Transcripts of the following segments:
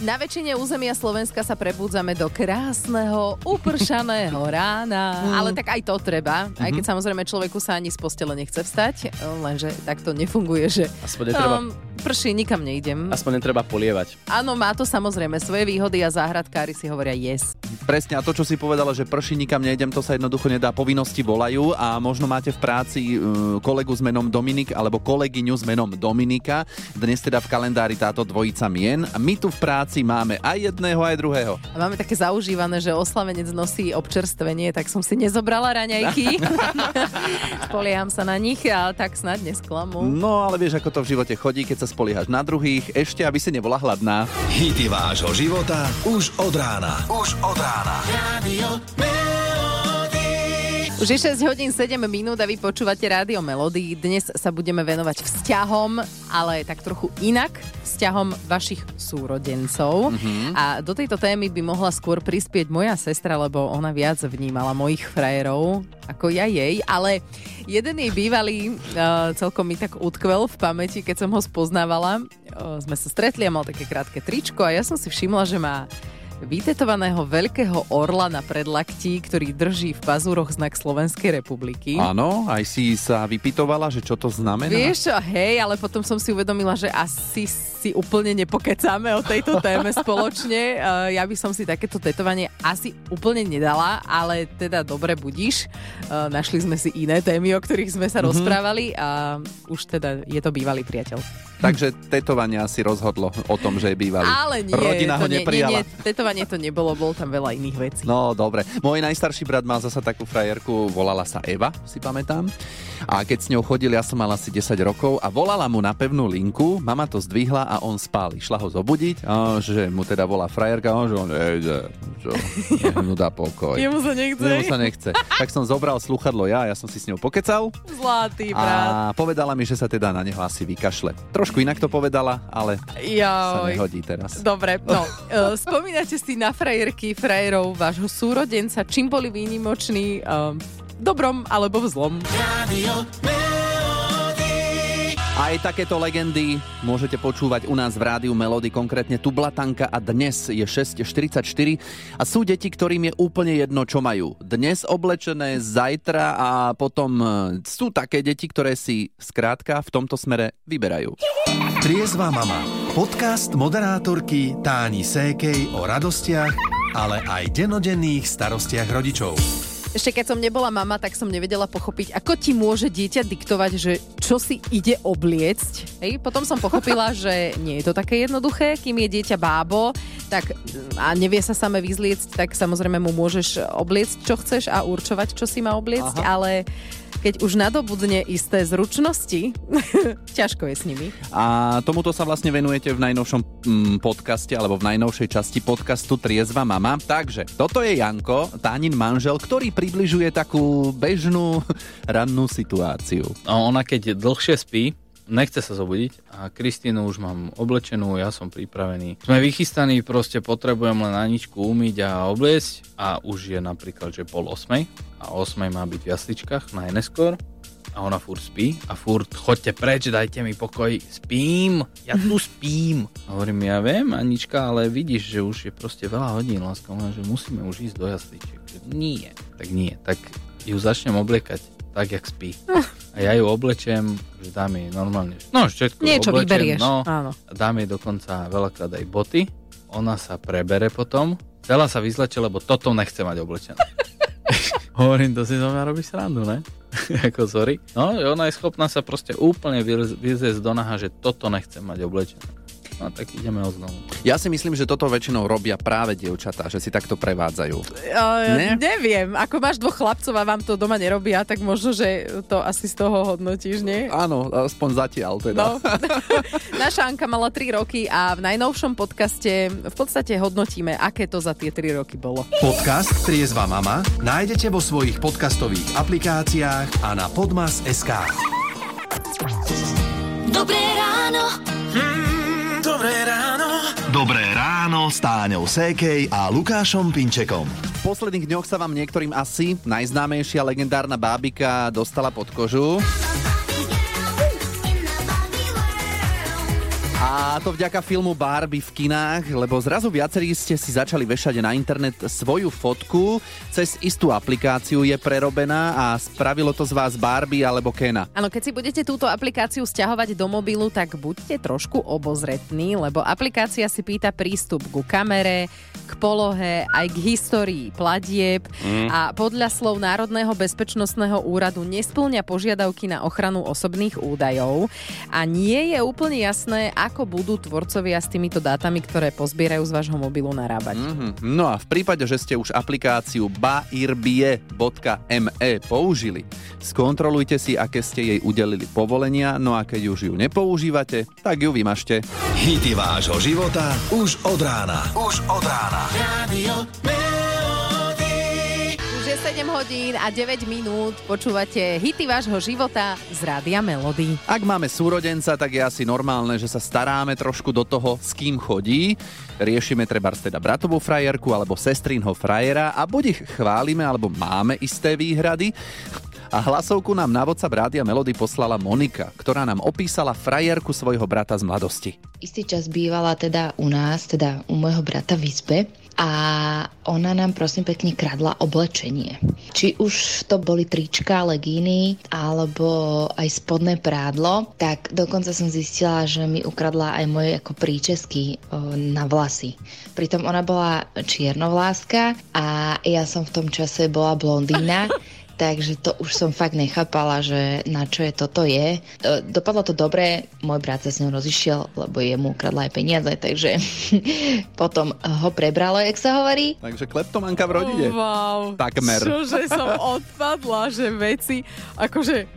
Na väčšine územia Slovenska sa prebudzame do krásneho, upršaného rána. Ale tak aj to treba. Aj keď samozrejme človeku sa ani z postele nechce vstať. Lenže tak to nefunguje, že aspoň netreba prší, nikam neidem. Aspoň netreba polievať. Áno, má to samozrejme svoje výhody a záhradkári si hovoria yes. Presne, a to, čo si povedala, že prší, nikam neidem, to sa jednoducho nedá. Povinnosti volajú a možno máte v práci kolegu s menom Dominik alebo kolegyňu s menom Dominika. Dnes teda v kalendári táto dvojica mien. A my tu v práci máme aj jedného, aj druhého. A máme také zaužívané, že oslavenec nosí občerstvenie, tak som si nezobrala raňajky. Spolieham sa na nich a tak snad nesklamu. No ale vieš, ako to v živote chodí, keď sa spoliehaš na druhých, ešte aby si nebola hladná. Hity vášho života už od rána. Rádio Už je 6 hodín 7 minút a vy počúvate Rádio Melody. Dnes sa budeme venovať vzťahom, ale tak trochu inak, vzťahom vašich súrodencov. A do tejto témy by mohla skôr prispieť moja sestra, lebo ona viac vnímala mojich frajerov ako ja jej, ale jeden jej bývalý celkom mi tak utkvel v pamäti, keď som ho spoznávala. Sme sa stretli a mal také krátke tričko a ja som si všimla, že má vytetovaného veľkého orla na predlaktí, ktorý drží v pazúroch znak Slovenskej republiky. Áno, aj si sa vypytovala, že čo to znamená. Vieš čo, hej, ale potom som si uvedomila, že asi si úplne nepokecáme o tejto téme spoločne. Ja by som si takéto tetovanie asi úplne nedala, ale teda dobre budíš. Našli sme si iné témy, o ktorých sme sa rozprávali a už teda je to bývalý priateľ. Takže tetovanie asi rozhodlo o tom, že je bývalý. Ale nie, rodina ho neprijala. Nie, tetovanie to nebolo, bolo tam veľa iných vecí. No, dobre. Môj najstarší brat mal zasa takú frajerku, volala sa Eva, si pamätám. A keď s ňou chodil, ja som mal asi 10 rokov a volala mu na pevnú linku, mama to zdvihla a on spal. Išla ho zobudiť, že mu teda volá frajerka, že on nejde, nech mu dá pokoj. Jemu sa nechce. Tak som zobral slúchadlo ja som si s ňou pokecal. Zlatý brat. A povedala mi, že sa teda na neho asi vykašle. Trošku inak to povedala, ale sa nehodí teraz. Dobre, no. Spomínate si na frajerky, frajerov, vášho súrodenca, čím boli výnimoční, dobrom alebo v zlom. Aj takéto legendy môžete počúvať u nás v Rádiu Melody, konkrétne tu Blatanka a dnes je 6.44 a sú deti, ktorým je úplne jedno, čo majú dnes oblečené, zajtra a potom sú také deti, ktoré si skrátka v tomto smere vyberajú. Triezva mama. Podcast moderátorky Táni Sekej o radostiach, ale aj dennodenných starostiach rodičov. Ešte keď som nebola mama, tak som nevedela pochopiť, ako ti môže dieťa diktovať, že čo si ide obliecť. Hej, potom som pochopila, že nie je to také jednoduché, kým je dieťa bábo, tak a nevie sa samé vyzliecť, tak samozrejme mu môžeš obliecť, čo chceš a určovať, čo si má obliecť, ale keď už nadobudne isté zručnosti, ťažko je s nimi. A tomuto sa vlastne venujete v najnovšom podcaste, alebo v najnovšej časti podcastu Triezva mama. Takže, toto je Janko, Tánin manžel, ktorý približuje takú bežnú rannú situáciu. A ona keď dlhšie spí, nechce sa zobudiť a Kristínu už mám oblečenú, ja som pripravený. Sme vychystaní, proste potrebujem len Aničku umyť a obliecť a už je napríklad, že 7:30 a 8:00 má byť v jasličkách najneskôr a ona furt spí a furt choďte preč, dajte mi pokoj, spím, ja tu spím. A hovorím, ja viem Anička, ale vidíš, že už je proste veľa hodín, láska moja, že musíme už ísť do jasličiek. Nie, tak ju začnem obliekať tak, jak spí. A ja ju oblečem, že dám jej normálne všetko niečo oblečem, vyberieš. Áno. Dám jej dokonca veľakrát aj boty. Ona sa prebere potom. Celá sa vyzleče, lebo toto nechce mať oblečené. Hovorím, to si zo mňa robíš srandu, ne? Ako sorry. No, ona je schopná sa proste úplne vyzliecť do naha, že toto nechce mať oblečené. No tak ideme o znovu. Ja si myslím, že toto väčšinou robia práve dievčatá, že si takto prevádzajú. Neviem, ako máš dvoch chlapcov a vám to doma nerobia, tak možno, že to asi z toho hodnotíš, nie? Áno, aspoň zatiaľ teda. No. Naša Anka mala 3 roky a v najnovšom podcaste v podstate hodnotíme, aké to za tie 3 roky bolo. Podcast Triezva mama nájdete vo svojich podcastových aplikáciách a na podmas.sk. Dobré ráno. Dobré ráno s Táňou Sekej a Lukášom Pinčekom. V posledných dňoch sa vám niektorým asi najznámejšia legendárna bábika dostala pod kožu. A to vďaka filmu Barbie v kinách, lebo zrazu viacerí ste si začali vešať na internet svoju fotku. Cez istú aplikáciu je prerobená a spravilo to z vás Barbie alebo Kena. Áno, keď si budete túto aplikáciu sťahovať do mobilu, tak buďte trošku obozretní, lebo aplikácia si pýta prístup ku kamere, k polohe, aj k histórii platieb a podľa slov Národného bezpečnostného úradu nespĺňa požiadavky na ochranu osobných údajov a nie je úplne jasné, ako budú tvorcovia s týmito dátami, ktoré pozbierajú z vášho mobilu, narábať. No a v prípade, že ste už aplikáciu barbie.me použili, skontrolujte si, aké ste jej udelili povolenia, no a keď už ju nepoužívate, tak ju vymažte. Hity vášho života už od rána. Už od rána. Rádio Melody. Už je 7:09, počúvate hity vášho života z Rádia Melody. Ak máme súrodenca, tak je asi normálne, že sa staráme trošku do toho, s kým chodí. Riešime trebárs teda bratovú frajerku alebo sestrinho frajera a buď ich chválime, alebo máme isté výhrady. A hlasovku nám na WhatsApp Rádia Melody poslala Monika, ktorá nám opísala frajerku svojho brata z mladosti. Istý čas bývala teda u nás, teda u môjho brata v izbe a ona nám prosím pekne kradla oblečenie. Či už to boli trička, legíny alebo aj spodné prádlo, tak dokonca som zistila, že mi ukradla aj moje ako príčesky na vlasy. Pritom ona bola čiernovláska a ja som v tom čase bola blondína. Takže to už som fakt nechápala, že na čo je toto je. Dopadlo to dobre, môj brat sa s ňou rozišiel, lebo jemu ukradla aj peniaze, takže potom ho prebralo, jak sa hovorí. Takže kleptomanka v rodine. Wow, takmer. Čože som odpadla, že veci, akože...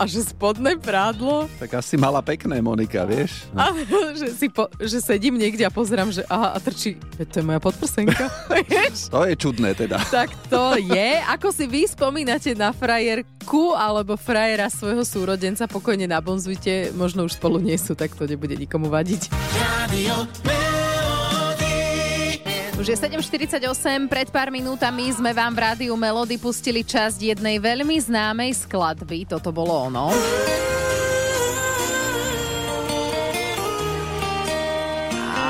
A že spodné prádlo? Tak asi mala pekné, Monika, vieš? No. A že sedím niekde a pozerám, že aha, a trčí, to je moja podprsenka, vieš? To je čudné teda. Tak to je. Ako si vy spomínate na frajerku alebo frajera svojho súrodenca, pokojne nabonzujte, možno už spolu nie sú, tak to nebude nikomu vadiť. Už je 7:48, pred pár minútami sme vám v Rádiu Melody pustili časť jednej veľmi známej skladby. Toto bolo ono. A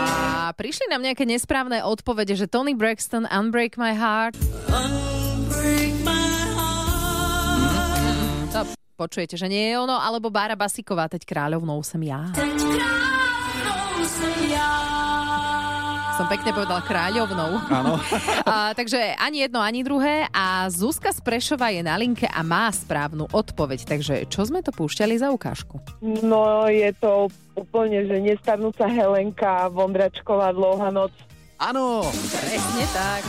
prišli nám nejaké nesprávne odpovede, že Tony Braxton, Unbreak My Heart. Unbreak my heart. No, počujete, že nie je ono, alebo Bára Basiková, Teď kráľovnou sem ja. Som pekne povedal kráľovnou. Áno. Takže ani jedno, ani druhé. A Zuzka z Prešova je na linke a má správnu odpoveď. Takže čo sme to púšťali za ukážku? No je to úplne, že nestarnúca Helenka Vondračková, Dlouhá noc. Áno. Presne tak.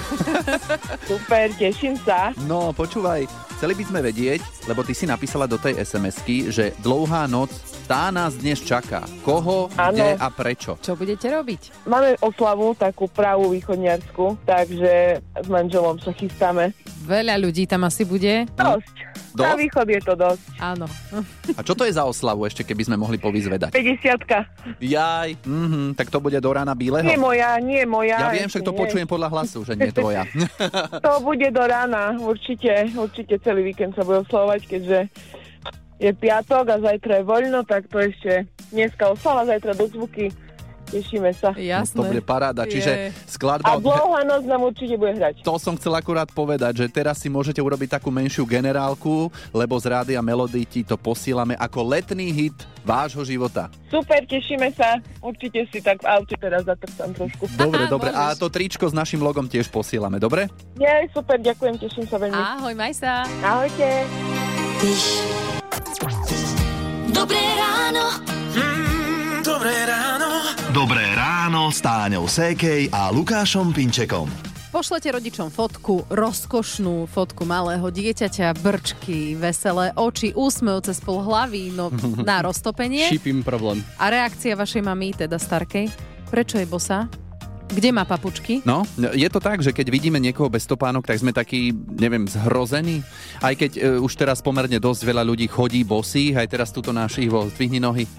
Super, teším sa. No, počúvaj, chceli by sme vedieť, lebo ty si napísala do tej SMS-ky, že Dlouhá noc, tá nás dnes čaká. Koho, kde a prečo? Čo budete robiť? Máme oslavu, takú pravú východniarsku, takže s manželom sa chystáme. Veľa ľudí tam asi bude. Dosť. Na východ je to dosť. Áno. A čo to je za oslavu ešte, keby sme mohli povyzvedať? 50-ka. Jaj, tak to bude do rána bíleho. Nie moja. Ja viem, však to nie. Počujem podľa hlasu, že nie tvoja. To bude do rána, určite celý víkend sa bude oslovať, keďže je piatok a zajtra je voľno, tak to ešte dneska oslava, zajtra do zvuky. Tešíme sa. Jasné. No, to bude paráda, čiže skladba... A Dlouhá noc nám určite bude hrať. To som chcel akurát povedať, že teraz si môžete urobiť takú menšiu generálku, lebo z Rádia Melody ti to posílame ako letný hit vášho života. Super, tešíme sa. Určite si tak v aute teraz zatrpám trošku. Dobre. Môžeš. A to tričko s našim logom tiež posílame, dobre? Je, super, ďakujem, teším sa veľmi. Ahoj, maj sa. Ahojte. Dobré ráno. Dobré ráno. Dobré ráno s Táňou Sekej a Lukášom Pinčekom. Pošlete rodičom fotku, rozkošnú fotku malého dieťaťa, brčky, veselé oči, úsmev cez pol hlavy, no na roztopenie. Šípim problém. A reakcia vašej mamy, teda starkej? Prečo je bosá? Kde má papučky? No, je to tak, že keď vidíme niekoho bez topánok, tak sme takí, neviem, zhrození. Aj keď už teraz pomerne dosť veľa ľudí chodí bosí, aj teraz tuto našich vo zdvihni nohy.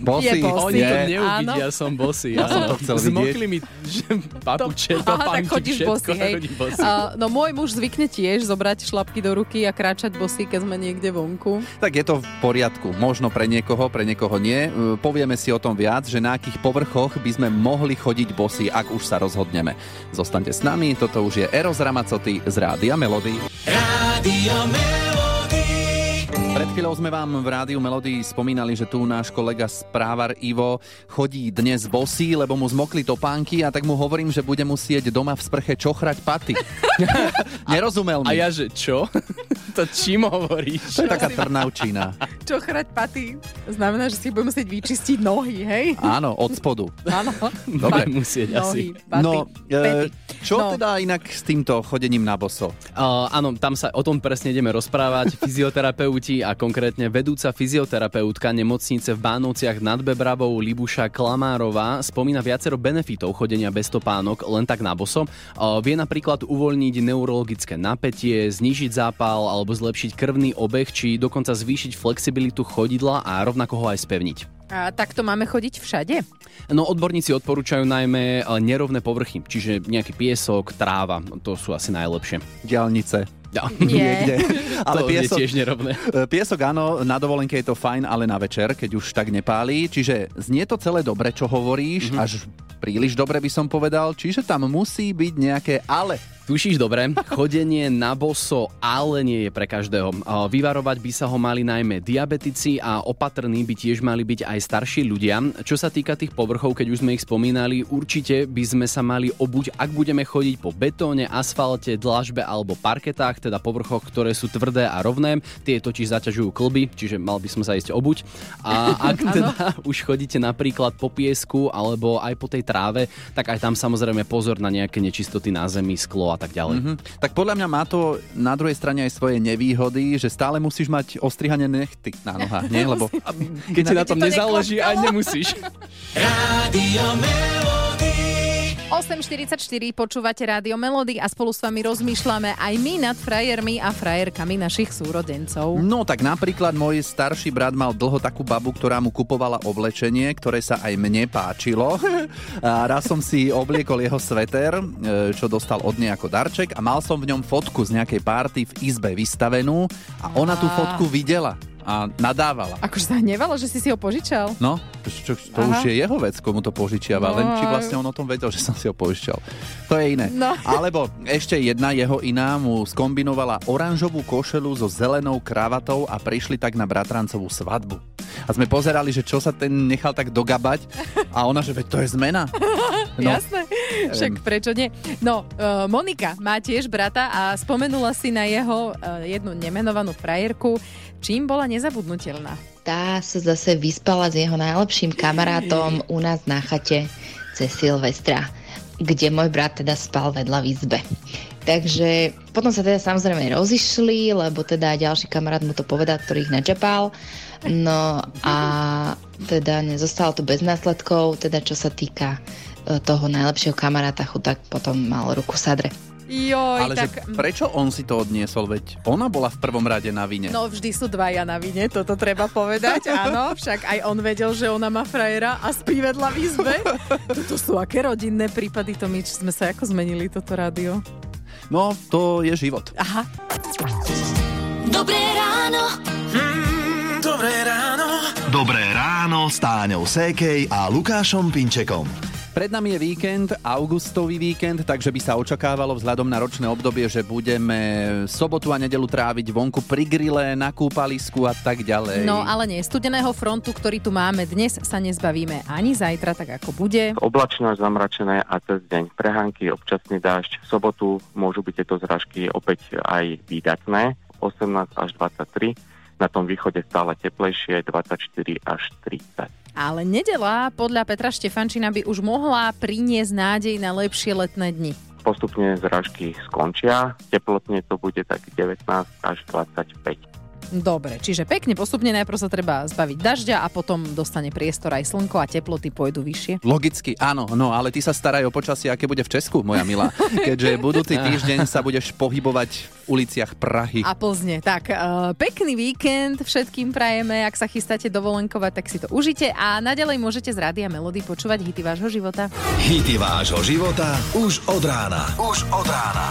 Bosí. Oni to neuvidia, som bosí. Ja som to chcel vidieť. Zmokli mi papuče, topánky, všetko. Bosí. No môj muž zvykne tiež zobrať šlapky do ruky a kráčať bosí, keď sme niekde vonku. Tak je to v poriadku. Možno pre niekoho nie. Povieme si o tom viac, že na akých povrchoch by sme mohli chodiť bosí, už sa rozhodneme. Zostaňte s nami, toto už je Eros Ramazzotti z Rádia Melody. Rádio Melody. Pred chvíľou sme vám v Rádiu Melody spomínali, že tu náš kolega správar Ivo chodí dnes bosý, lebo mu zmokli topánky a tak mu hovorím, že bude musieť doma v sprche čochrať paty. Nerozumel mi. A ja, že čo? To čím hovoríš? To je taká trnavčina. Čochrať paty znamená, že si budem musieť vyčistiť nohy, hej? Áno, od spodu. Áno. Dobre, musieť nohy, asi. Paty, no, teda inak s týmto chodením na boso? Áno, tam sa o tom presne ideme rozprávať. Fyzioterapeuti a konkrétne vedúca fyzioterapeutka nemocnice v Bánovciach nad Bebravou Libuša Klamárová spomína viacero benefitov chodenia bez topánok len tak na boso. Vie napríklad uvoľniť neurologické napätie, znížiť zápal alebo zlepšiť krvný obeh či dokonca zvýšiť flexibilitu chodidla a rovnako ho aj spevniť. A takto máme chodiť všade? No, odborníci odporúčajú najmä nerovné povrchy, čiže nejaký piesok, tráva, to sú asi najlepšie. Diaľnice. Ja, niekde. Ale to piesok, je tiež nerovné. Piesok áno, na dovolenke je to fajn, ale na večer, keď už tak nepálí. Čiže znie to celé dobre, čo hovoríš, až príliš dobre by som povedal, čiže tam musí byť nejaké ale. Tušíš dobre, chodenie na boso ale nie je pre každého. Vyvarovať by sa ho mali najmä diabetici a opatrní by tiež mali byť aj starší ľudia. Čo sa týka tých povrchov, keď už sme ich spomínali, určite by sme sa mali obuť, ak budeme chodiť po betóne, asfalte, dlažbe alebo parketách, teda povrchoch, ktoré sú tvrdé a rovné. Tie totiž zaťažujú kĺby, čiže mal by som sa ísť obuť. A ak teda už chodíte napríklad po piesku alebo aj po tej tráve, tak aj tam samozrejme pozor na nejaké nečistoty na zemi, sklo tak ďalej. Tak podľa mňa má to na druhej strane aj svoje nevýhody, že stále musíš mať ostrihanie nechty na nohách, nie? Lebo keď ti na tom nezáleží, aj nemusíš. Rádio Melody. 8.44, počúvate Rádio Melody a spolu s vami rozmýšľame aj my nad frajermi a frajerkami našich súrodencov. No tak napríklad môj starší brat mal dlho takú babu, ktorá mu kupovala oblečenie, ktoré sa aj mne páčilo. A raz som si obliekol jeho sveter, čo dostal od nej ako darček a mal som v ňom fotku z nejakej párty v izbe vystavenú a ona tú fotku videla. A nadávala. Akože sa hnevala, že si ho požičal? No, to už je jeho vec, komu to požičiava. No. Len či vlastne on o tom vedel, že som si ho požičal. To je iné. No. Alebo ešte jedna jeho iná mu skombinovala oranžovú košelu so zelenou kravatou a prišli tak na bratrancovú svadbu. A sme pozerali, že čo sa ten nechal tak dogabať a ona, že veď to je zmena. No. Jasné, však prečo nie? No, Monika má tiež brata a spomenula si na jeho jednu nemenovanú frajerku, čím bola nezabudnutelná. Tá sa zase vyspala s jeho najlepším kamarátom u nás na chate cez Silvestra, kde môj brat teda spal vedľa v izbe. Takže potom sa teda samozrejme rozišli, lebo teda ďalší kamarát mu to povedal, ktorý ich načapal. No a teda nezostalo to bez následkov, teda čo sa týka toho najlepšieho kamaráta, chudák potom mal ruku v sadre. Joj, ale tak... že prečo on si to odniesol? Veď ona bola v prvom rade na vine. No vždy sú dvaja na vine, toto treba povedať, áno. Však aj on vedel, že ona má frajera a spí vedľa v izbe. Toto sú aké rodinné prípady, to my sme sa ako zmenili toto rádio. No, to je život. Aha. Dobré ráno. Dobré ráno. Dobré ráno s Táňou Sekej a Lukášom Pinčekom. Pred nami je víkend, augustový víkend, takže by sa očakávalo vzhľadom na ročné obdobie, že budeme sobotu a nedeľu tráviť vonku pri grille, na kúpalisku a tak ďalej. No ale nie, studeného frontu, ktorý tu máme dnes, sa nezbavíme ani zajtra, tak ako bude. Oblačno, zamračené a cez deň prehánky, občasný dážď. V sobotu môžu byť tieto zrážky opäť aj výdatné, 18 až 23, na tom východe stále teplejšie, 24 až 30. Ale nedeľa podľa Petra Štefančína by už mohla priniesť nádej na lepšie letné dni. Postupne zrážky skončia, teplotne to bude tak 19 až 25. Dobre, čiže pekne postupne najprv sa treba zbaviť dažďa a potom dostane priestor aj slnko a teploty pôjdu vyššie. Logicky, áno, no ale ty sa staraj o počasie, aké bude v Česku, moja milá, keďže budúci týždeň sa budeš pohybovať v uliciach Prahy. A Plzne, tak pekný víkend všetkým prajeme, ak sa chystáte dovolenkovať, tak si to užite a naďalej môžete z Rádia Melody počúvať hity vášho života. Hity vášho života už od rána.